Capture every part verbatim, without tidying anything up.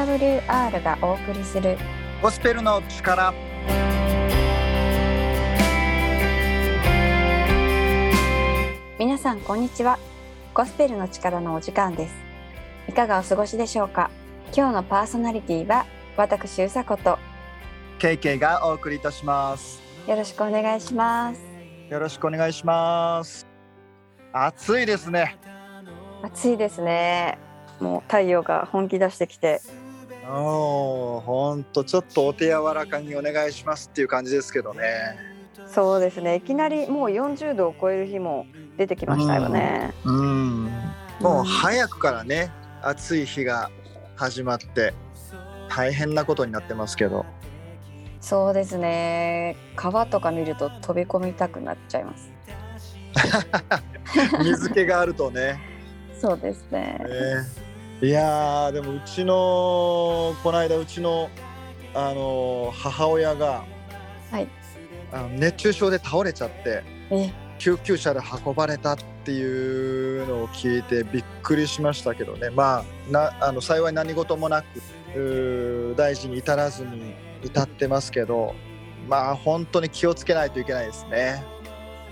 ティーダブリューアール がお送りするゴスペルの力。皆さんこんにちは。ゴスペルの力のお時間です。いかがお過ごしでしょうか。今日のパーソナリティは私うさことケイケイがお送りいたします。よろしくお願いします。よろしくお願いします。暑いですね。暑いですね。もう太陽が本気出してきて、おほんとちょっとお手柔らかにお願いしますっていう感じですけどね。そうですね。いきなりもうよんじゅうどを超える日も出てきましたよね。うん、うん、もう早くからね、暑い日が始まって大変なことになってますけど。そうですね。川とか見ると飛び込みたくなっちゃいます水気があるとねそうですね、えー、いやでもうちのこの間うちの、あのー、母親が、はい、あの熱中症で倒れちゃって救急車で運ばれたっていうのを聞いてびっくりしましたけどね。まあ、なあの幸い何事もなく大事に至らずに至ってますけど、まあ本当に気をつけないといけないですね。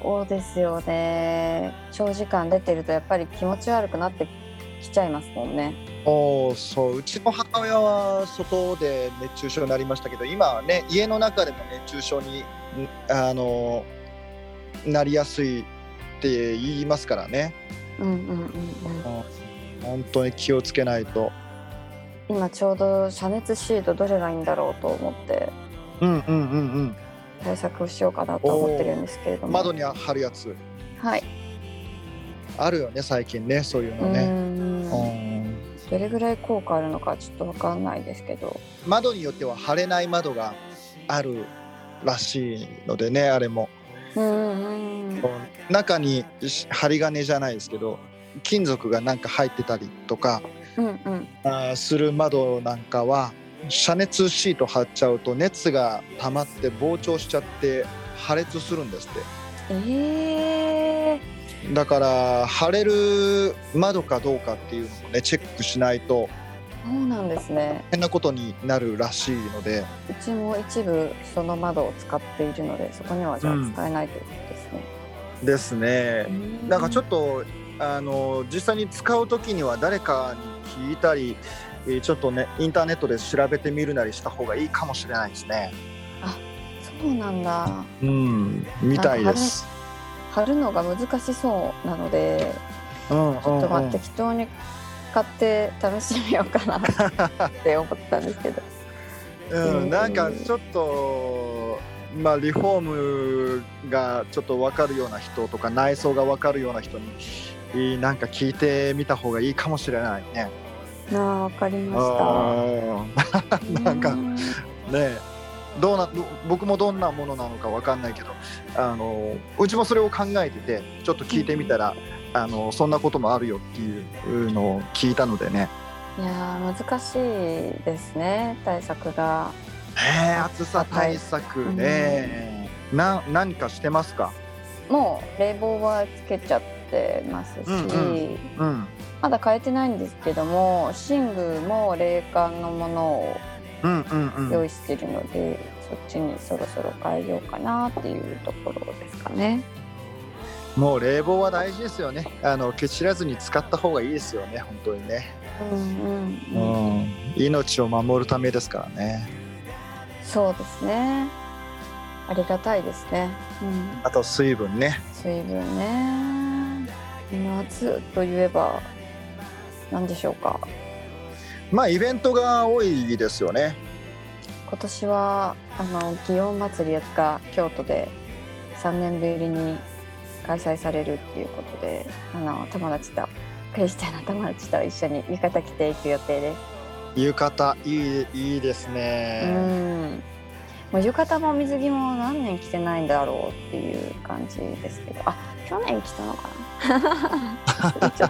そうですよね。長時間出てるとやっぱり気持ち悪くなってきちゃいますもんね。おそう、うちの母親は外で熱中症になりましたけど、今はね家の中でも熱中症にあのなりやすいって言いますからね。うんうんうん、うん、本当に気をつけないと。今ちょうど遮熱シートどれがいいんだろうと思って、うんうんうんうん、対策をしようかなと思ってるんですけれども。窓に貼るやつ、はい、あるよね最近ね、そういうのね。うん、どれぐらい効果あるのかちょっと分かんないですけど、窓によっては貼れない窓があるらしいのでね。あれもうんうん、中に針金じゃないですけど金属がなんか入ってたりとか、うんうん、あする窓なんかは遮熱シート貼っちゃうと熱が溜まって膨張しちゃって破裂するんですって。えー、だから貼れる窓かどうかっていうのもねチェックしないと。そうなんですね。変なことになるらしいので、うちも一部その窓を使っているので、そこにはじゃあ使えないということですね。うん、ですね。なんかちょっとあの実際に使うときには誰かに聞いたり、ちょっとねインターネットで調べてみるなりした方がいいかもしれないですね。あ、そうなんだ。うん、みたいです。貼るのが難しそうなので、うんうんうん、ちょっとまあ適当に買って楽しみようかなって思ったんですけど、うん、なんかちょっと、まあ、リフォームがちょっと分かるような人とか内装が分かるような人になんか聞いてみた方がいいかもしれないね。あー、分かりました。なんかねえ、どうな僕もどんなものなのか分かんないけど、あのうちもそれを考えててちょっと聞いてみたら、うん、あのそんなこともあるよっていうのを聞いたのでね。いや難しいですね対策が。えー、暑さ対策ね、うん、な何かしてますか。もう冷房はつけちゃってますし、うんうんうん、まだ変えてないんですけども、寝具も冷感のものを用意してるので、うんうんうん、そっちにそろそろ変えようかなっていうところですかね。もう冷房は大事ですよね。あのケチらずに使った方がいいですよね本当にね。うんうんうん、命を守るためですからね。そうですね。ありがたいですね。うん、あと水分ね。水分ね。夏といえば何でしょうか。まあイベントが多いですよね。今年はあの祇園祭りが京都でさんねんぶりに開催されるっていうことで、あの友達とクリスチャンの友達と一緒に浴衣着ていく予定です。浴衣いい、いいですね。うん、もう浴衣も水着も何年着てないんだろうっていう感じですけど、あ、去年着たのかな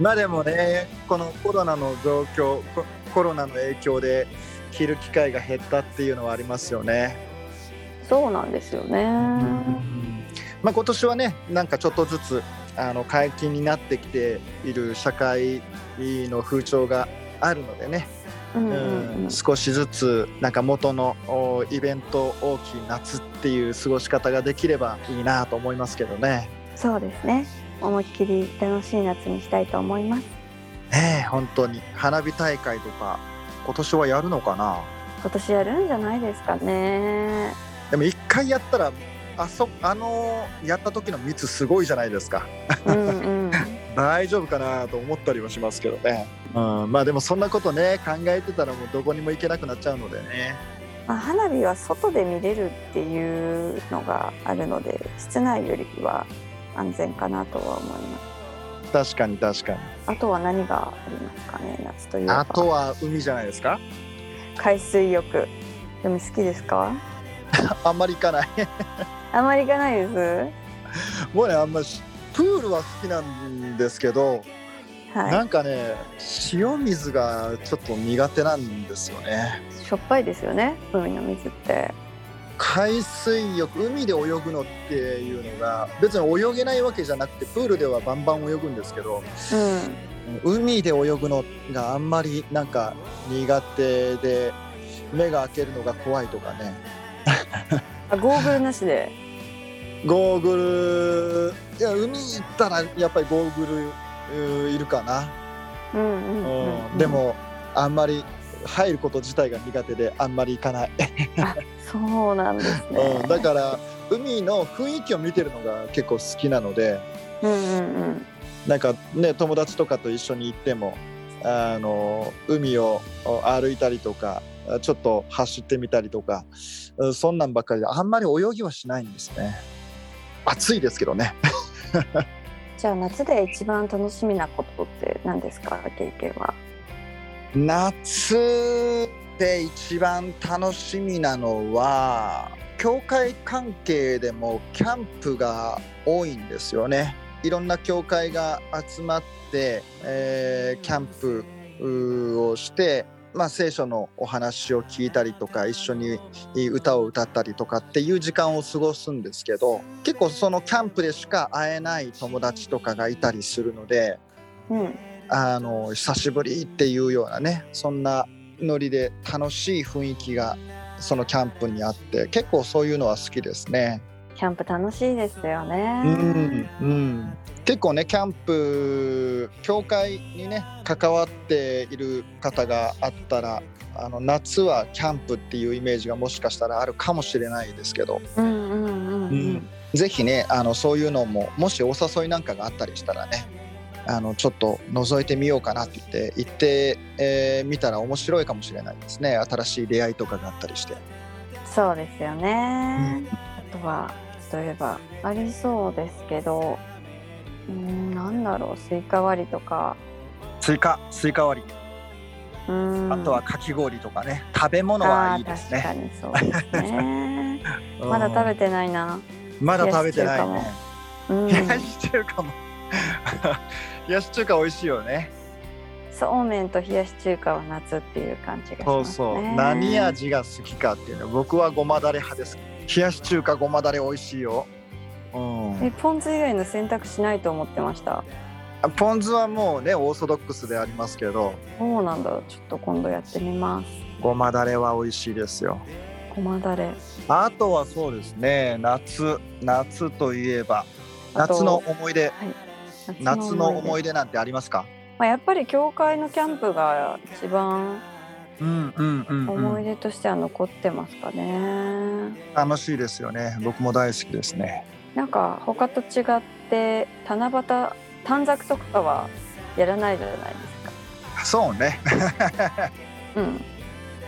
まあでもね、このコロナの状況、コロナの影響で着る機会が減ったっていうのはありますよね。そうなんですよね。まあ、今年はねなんかちょっとずつあの解禁になってきている社会の風潮があるのでね、うんうんうん、少しずつなんか元のイベント大きい夏っていう過ごし方ができればいいなと思いますけどね。そうですね、思いっきり楽しい夏にしたいと思いますね。え本当に花火大会とか今年はやるのかな。今年やるんじゃないですかね。でも一回やったらあそあのやった時の密すごいじゃないですか。うん、うん、大丈夫かなと思ったりはしますけどね、うん、まあでもそんなことね考えてたらもうどこにも行けなくなっちゃうのでね、まあ、花火は外で見れるっていうのがあるので室内よりは安全かなとは思います。確かに確かに。あとは何がありますかね、夏というか。あとは海じゃないですか。海水浴。海好きですか？あんまり行かない。あんまり行かないです。もうねあんまりプールは好きなんですけど、はい、なんかね塩水がちょっと苦手なんですよね。しょっぱいですよね海の水って。海水浴、海で泳ぐのっていうのが別に泳げないわけじゃなくてプールではバンバン泳ぐんですけど、うん、海で泳ぐのがあんまりなんか苦手で目が開けるのが怖いとかね。あ、ゴーグルなしで。ゴーグル、いや海行ったらやっぱりゴーグルいるかな、うんうんうんうん、でもあんまり入ること自体が苦手であんまり行かない。あ、そうなんですね、うん、だから海の雰囲気を見てるのが結構好きなので、うんうんうん、なんかね友達とかと一緒に行ってもあの海を歩いたりとかちょっと走ってみたりとかそんなんばっかりであんまり泳ぎはしないんですね。暑いですけどね。じゃあ夏で一番楽しみなことって何ですか、経験は。夏で一番楽しみなのは教会関係でもキャンプが多いんですよね。いろんな教会が集まって、えー、キャンプをして、まあ、聖書のお話を聞いたりとか一緒に歌を歌ったりとかっていう時間を過ごすんですけど、結構そのキャンプでしか会えない友達とかがいたりするので、うんあの久しぶりっていうようなねそんなノリで楽しい雰囲気がそのキャンプにあって結構そういうのは好きですね。キャンプ楽しいですよね、うんうん、結構ねキャンプ教会にね関わっている方があったらあの夏はキャンプっていうイメージがもしかしたらあるかもしれないですけど、うんうんうんうんうん、ぜひねあのそういうのももしお誘いなんかがあったりしたらねあのちょっと覗いてみようかなって言って行って、えー、見たら面白いかもしれないですね。新しい出会いとかがあったりして。そうですよね、うん、あとはといえばありそうですけどんなんだろう、スイカ割りとかスイカ、スイカ割りうーんあとはかき氷とかね。食べ物はいいですね。確かにそうですね。まだ食べてないな。まだ食べてないね。冷やし中華も冷やし中華美味しいよね。そうめんと冷やし中華は夏っていう感じがしますね。そうそう、何味が好きかっていうのは僕はごまだれ派です。冷やし中華ごまだれ美味しいよ、うん、えポン酢以外の選択しないと思ってました。ポン酢はもうねオーソドックスでありますけど。そうなんだ、ちょっと今度やってみます。ごまだれは美味しいですよ。ごまだれ、あとはそうですね夏夏といえば夏の思い出、はい夏の思い出なんてありますか？まあ、やっぱり教会のキャンプが一番思い出としては残ってますかね、うんうんうん、楽しいですよね。僕も大好きですね。なんか他と違って七夕短冊とかはやらないじゃないですか。そうね、うん、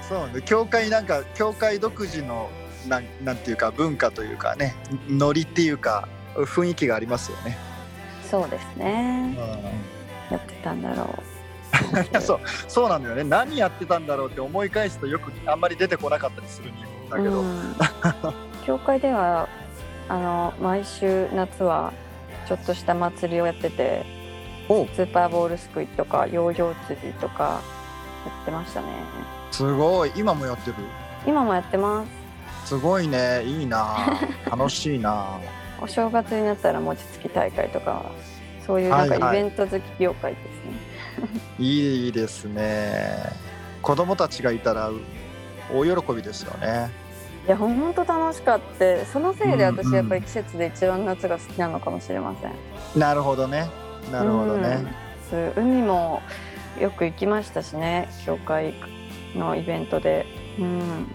そうね。教会なんか教会独自のな ん, なんていうか文化というかねノリっていうか雰囲気がありますよね。そうですね、うん、やってたんだろうそう、そうなんだよね。何やってたんだろうって思い返すとよくあんまり出てこなかったりするんだけど、うん、教会ではあの毎週夏はちょっとした祭りをやってておスーパーボールすくいとかヨーヨー釣りとかやってましたね。すごい。今もやってる？今もやってます。すごいね。いいな楽しいなお正月になったら餅つき大会とかそういうなんかイベント好き業界ですね、はいはい、いいですね。子供たちがいたら大喜びですよね。いや本当楽しかった。そのせいで私やっぱり季節で一番夏が好きなのかもしれません、うんうん、なるほどねなるほどね、うん、海もよく行きましたしね、教会のイベントで、うん、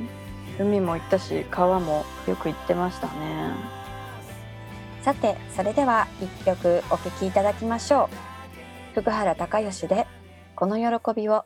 海も行ったし川もよく行ってましたね。さてそれではいっきょくお聴きいただきましょう。福原孝義でこの喜びを。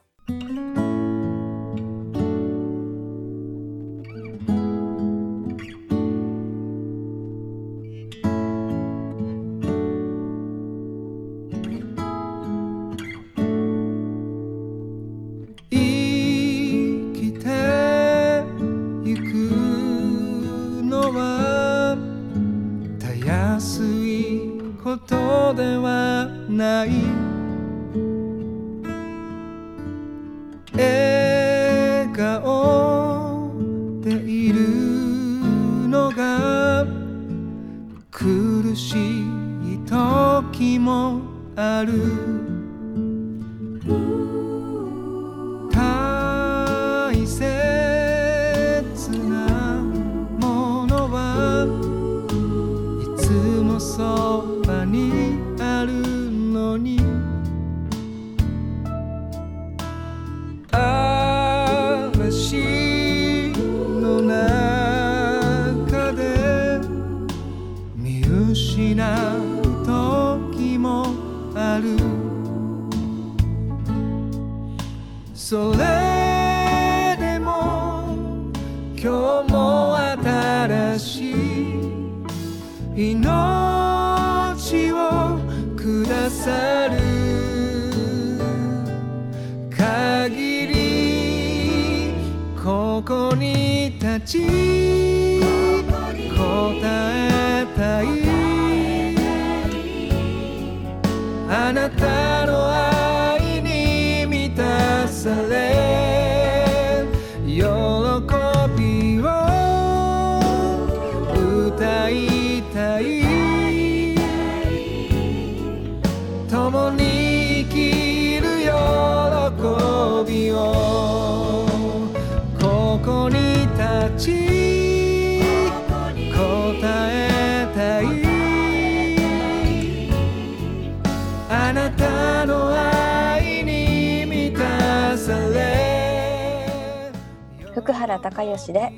福原孝義で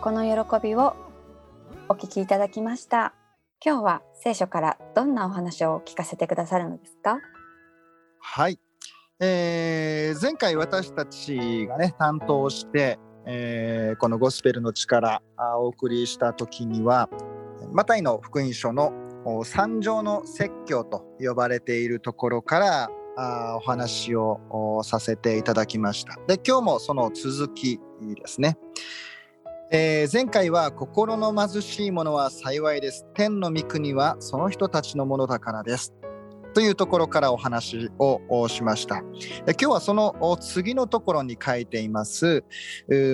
この喜びをお聞きいただきました。今日は聖書からどんなお話を聞かせてくださるのですか？はい、えー、前回私たちがね担当して、えー、このゴスペルの力をお送りした時にはマタイの福音書の三条の説教と呼ばれているところからお話をさせていただきました。で今日もその続きですね、えー、前回は心の貧しいものは幸いです、天の御国はその人たちのものだからですというところからお話をしました。で今日はその次のところに書いています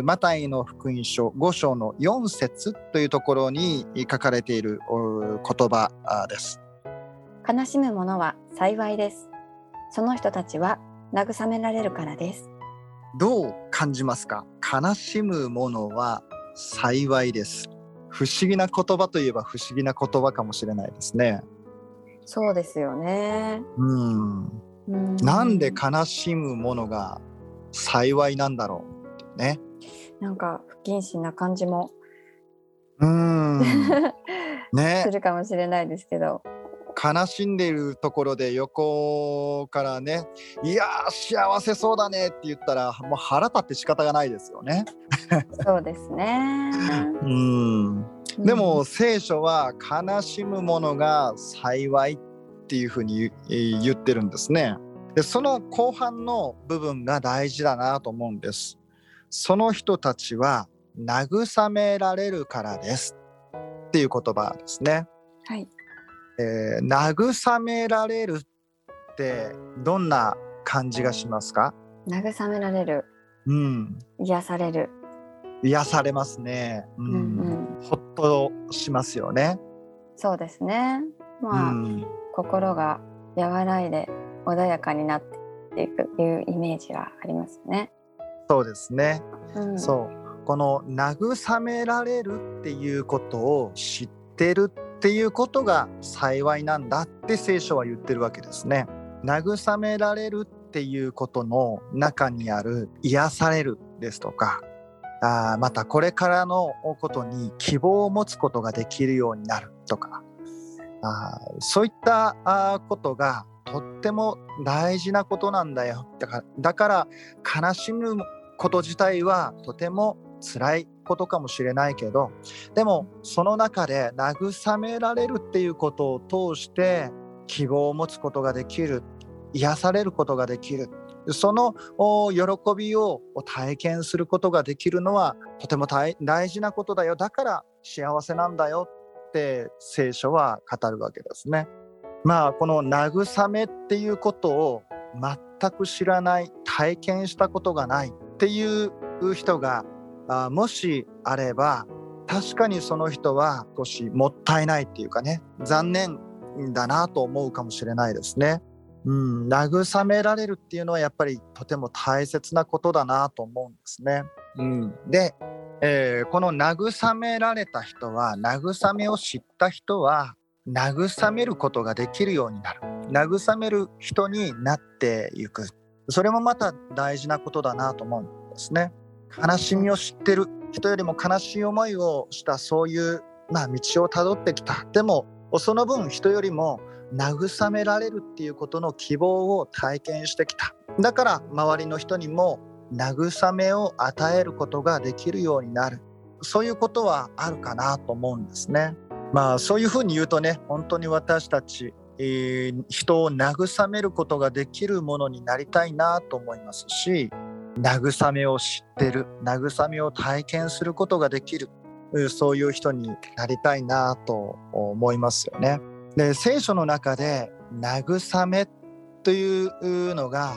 マタイの福音書ご章のよん節というところに書かれている言葉です。悲しむものは幸いです、その人たちは慰められるからです。どう感じますか？悲しむものは幸いです。不思議な言葉といえば不思議な言葉かもしれないですね。そうですよね。うん、うん、なんで悲しむものが幸いなんだろうね。なんか不謹慎な感じもうーんねするかもしれないですけど、悲しんでいるところで横からね、いや幸せそうだねって言ったらもう腹立って仕方がないですよねそうですねうん、うん、でも聖書は悲しむものが幸いっていうふうに言ってるんですね。でその後半の部分が大事だなと思うんです。その人たちは慰められるからですっていう言葉ですね。はい、えー、慰められるってどんな感じがしますか？慰められる、うん、癒される、癒されますね、うんうんうん、ほっとしますよね。そうですね、まあうん、心が和らいで穏やかになっていくいうイメージがありますね。そうですね、うん、そうこの慰められるっていうことを知ってるっていうことが幸いなんだって聖書は言ってるわけですね。慰められるっていうことの中にある癒されるですとか、あまたこれからのことに希望を持つことができるようになるとか、あそういったことがとっても大事なことなんだよ。だから、だから悲しむこと自体はとても辛いことかもしれないけど、でもその中で慰められるっていうことを通して希望を持つことができる、癒されることができる、その喜びを体験することができるのはとても大事なことだよ。だから幸せなんだよって聖書は語るわけですね。まあこの慰めっていうことを全く知らない、体験したことがないっていう人がもしあれば、確かにその人は少しもったいないっていうかね、残念だなと思うかもしれないですね。うん、慰められるっていうのはやっぱりとても大切なことだなと思うんですね、うん、で、えー、この慰められた人は、慰めを知った人は慰めることができるようになる、慰める人になっていく。それもまた大事なことだなと思うんですね。悲しみを知ってる人よりも悲しい思いをしたそういう、まあ、道をたどってきた。でもその分人よりも慰められるっていうことの希望を体験してきた。だから周りの人にも慰めを与えることができるようになる。そういうことはあるかなと思うんですね。まあそういうふうに言うとね、本当に私たち、えー、人を慰めることができるものになりたいなと思いますし、慰めを知ってる、慰めを体験することができる、そういう人になりたいなと思いますよね。で、聖書の中で慰めというのが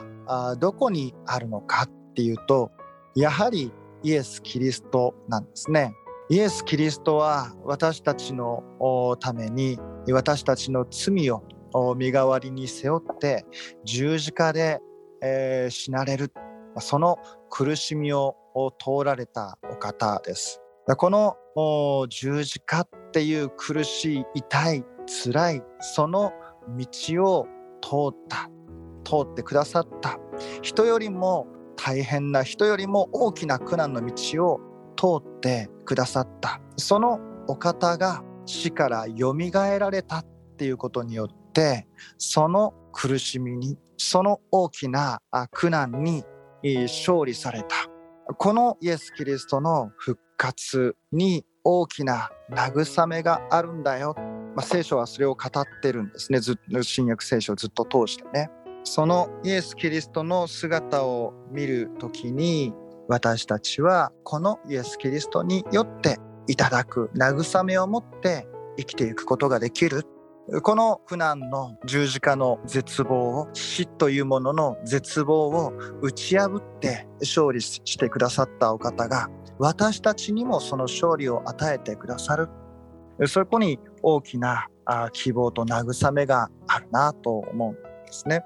どこにあるのかっていうと、やはりイエス・キリストなんですね。イエス・キリストは私たちのために、私たちの罪を身代わりに背負って十字架で死なれる、その苦しみを通られたお方です。この十字架っていう苦しい、痛い、辛い、その道を通った、通ってくださった人よりも大変な、人よりも大きな苦難の道を通ってくださったそのお方が死からよみがえられたっていうことによって、その苦しみに、その大きな苦難に勝利された。このイエス・キリストの復活に大きな慰めがあるんだよ。まあ、聖書はそれを語ってるんですね。ず新約聖書をずっと通してね。そのイエス・キリストの姿を見るときに、私たちはこのイエス・キリストによっていただく慰めを持って生きていくことができる。この苦難の十字架の絶望を、死というものの絶望を打ち破って勝利してくださったお方が、私たちにもその勝利を与えてくださる。そこに大きな希望と慰めがあるなと思うんですね。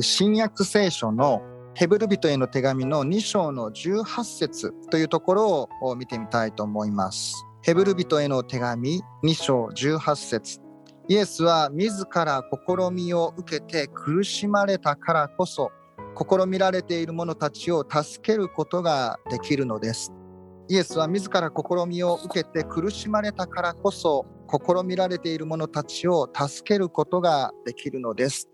新約聖書のヘブル人への手紙のに章のじゅうはち節というところを見てみたいと思います。ヘブル人への手紙に章じゅうはち節、イエスは自ら試みを受けて苦しまれたからこそ、試みられている者たちを助けることができるのです。イエスは自ら試みを受けて苦しまれたからこそ、試みられている者たちを助けることができるのです。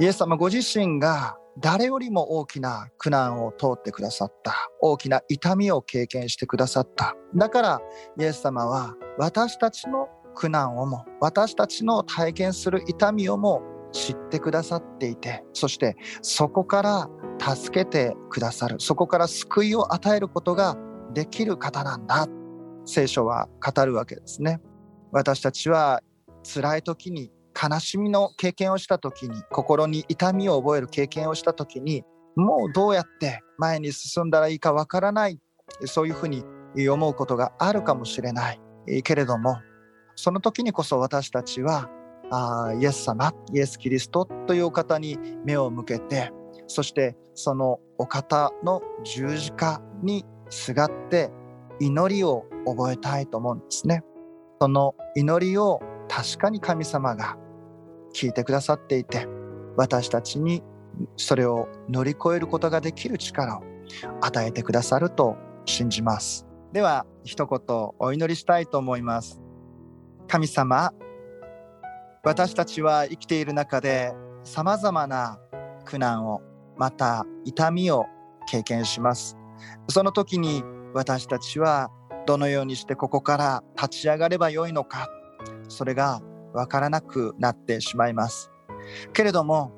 イエス様ご自身が誰よりも大きな苦難を通ってくださった、大きな痛みを経験してくださった。だからイエス様は私たちの苦難をも、私たちの体験する痛みをも知ってくださっていて、そしてそこから助けてくださる、そこから救いを与えることができる方なんだ、聖書は語るわけですね。私たちは辛い時に、悲しみの経験をした時に、心に痛みを覚える経験をした時に、もうどうやって前に進んだらいいかわからない、そういうふうに思うことがあるかもしれないけれども、その時にこそ私たちはあイエス様、イエス・キリストというお方に目を向けて、そしてそのお方の十字架にすがって祈りを覚えたいと思うんですね。その祈りを確かに神様が聞いてくださっていて、私たちにそれを乗り越えることができる力を与えてくださると信じます。では一言お祈りしたいと思います。神様、私たちは生きている中でさまざまな苦難を、また痛みを経験します。その時に私たちはどのようにしてここから立ち上がればよいのか、それがわからなくなってしまいます。けれども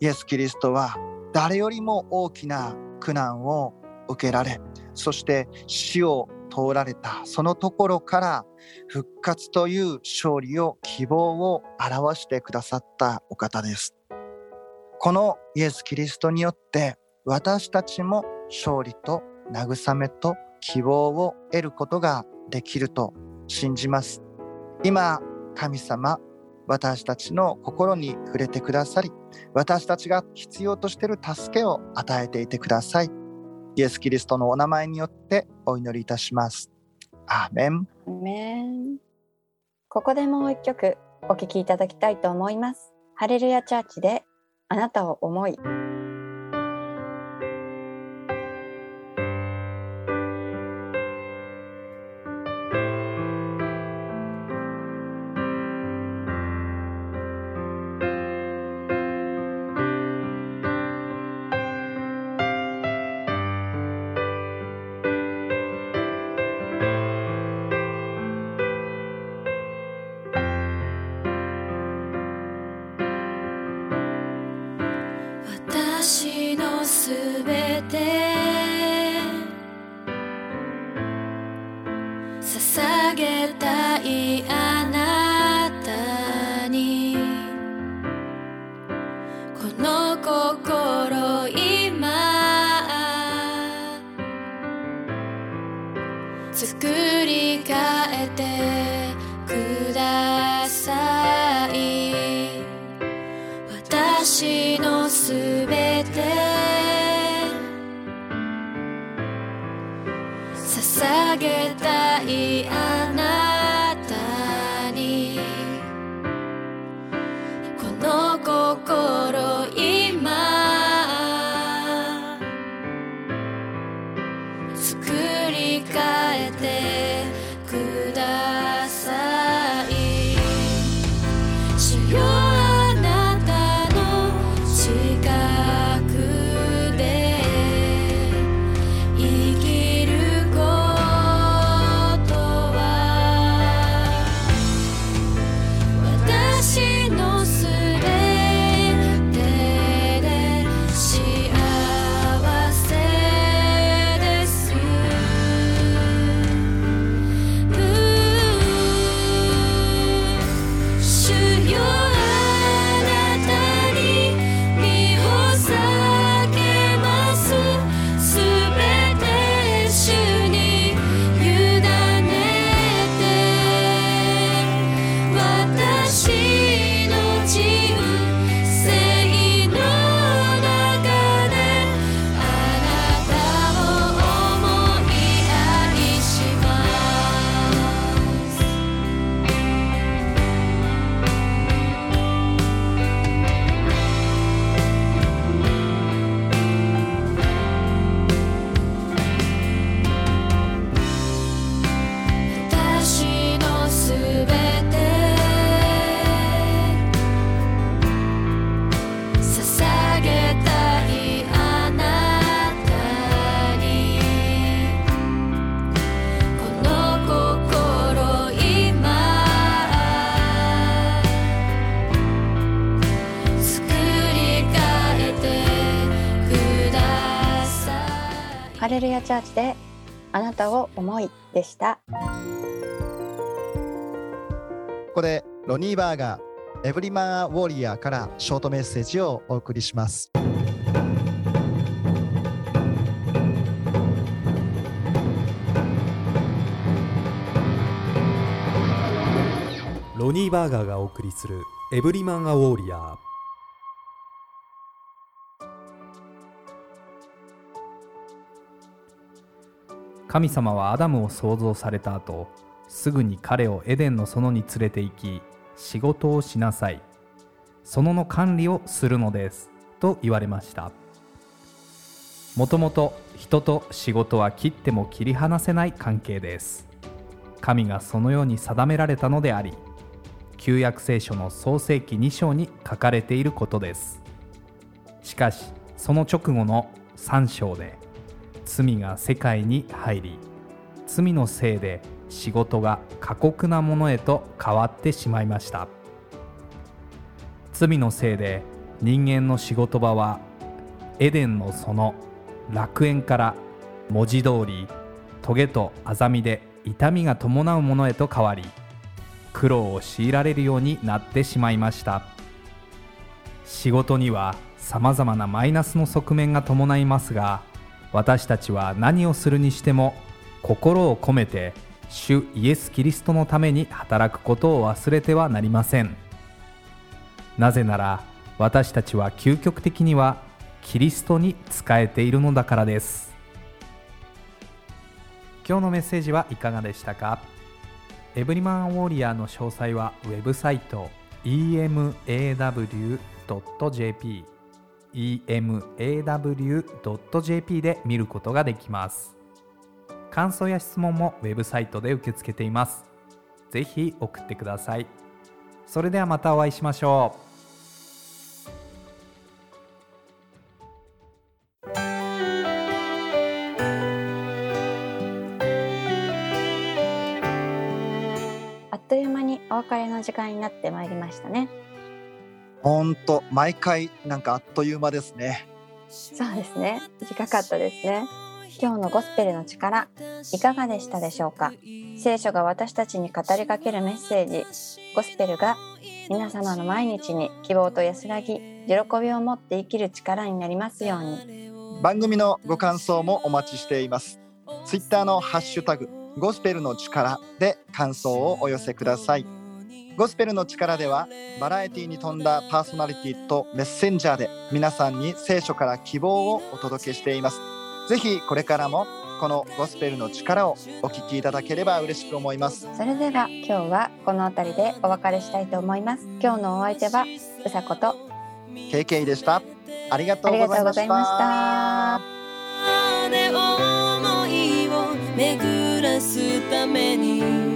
イエス・キリストは誰よりも大きな苦難を受けられ、そして死を通られた、そのところから復活という勝利を、希望を表してくださったお方です。このイエス・キリストによって私たちも勝利と慰めと希望を得ることができると信じます。今神様、私たちの心に触れてくださり、私たちが必要としている助けを与えていてください。イエス・キリストのお名前によってお祈りいたします。アーメン。アーメン。ここでもう一曲お聴きいただきたいと思います。ハレルヤチャーチであなたを思い。私のすべて捧げたいあなたに、この心今作り変えてください。私のすべて捧げたいあなたに、この心今作り変えてください。主よ、あなたの近くハレルヤチャーチであなたを思いでした。ここでロニー・バーガーエブリマン・ウォリアーからショートメッセージをお送りします。ロニー・バーガーがお送りするエブリマン・ウォリアー。神様はアダムを創造された後、すぐに彼をエデンの園に連れて行き、仕事をしなさい、園の管理をするのですと言われました。もともと人と仕事は切っても切り離せない関係です。神がそのように定められたのであり、旧約聖書の創世記に章に書かれていることです。しかしその直後のさん章で、罪が世界に入り、罪のせいで仕事が過酷なものへと変わってしまいました。罪のせいで人間の仕事場はエデンの園、楽園から文字通りトゲとアザミで痛みが伴うものへと変わり、苦労を強いられるようになってしまいました。仕事には様々なマイナスの側面が伴いますが、私たちは何をするにしても心を込めて主イエス・キリストのために働くことを忘れてはなりません。なぜなら私たちは究極的にはキリストに仕えているのだからです。今日のメッセージはいかがでしたか？エブリマンウォリアーの詳細はウェブサイト イーエムエーダブリュードットジェーピー イーエムエーダブリュードットジェーピー で見ることができます。感想や質問もウェブサイトで受け付けています。ぜひ送ってください。それではまたお会いしましょう。あっという間にお別れの時間になってまいりましたね。ほんと毎回なんかあっという間ですね。そうですね、短かったですね。今日のゴスペルの力いかがでしたでしょうか？聖書が私たちに語りかけるメッセージ、ゴスペルが皆様の毎日に希望と安らぎ、喜びを持って生きる力になりますように。番組のご感想もお待ちしています。ツイッターのハッシュタグゴスペルの力で感想をお寄せください。ゴスペルの力ではバラエティに富んだパーソナリティとメッセンジャーで皆さんに聖書から希望をお届けしています。ぜひこれからもこのゴスペルの力をお聞きいただければ嬉しく思います。それでは今日はこのあたりでお別れしたいと思います。今日のお相手はうさこと ケーケー でした。ありがとうございました。ために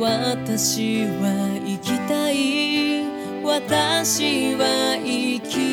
私は生きたい、私は生きたい。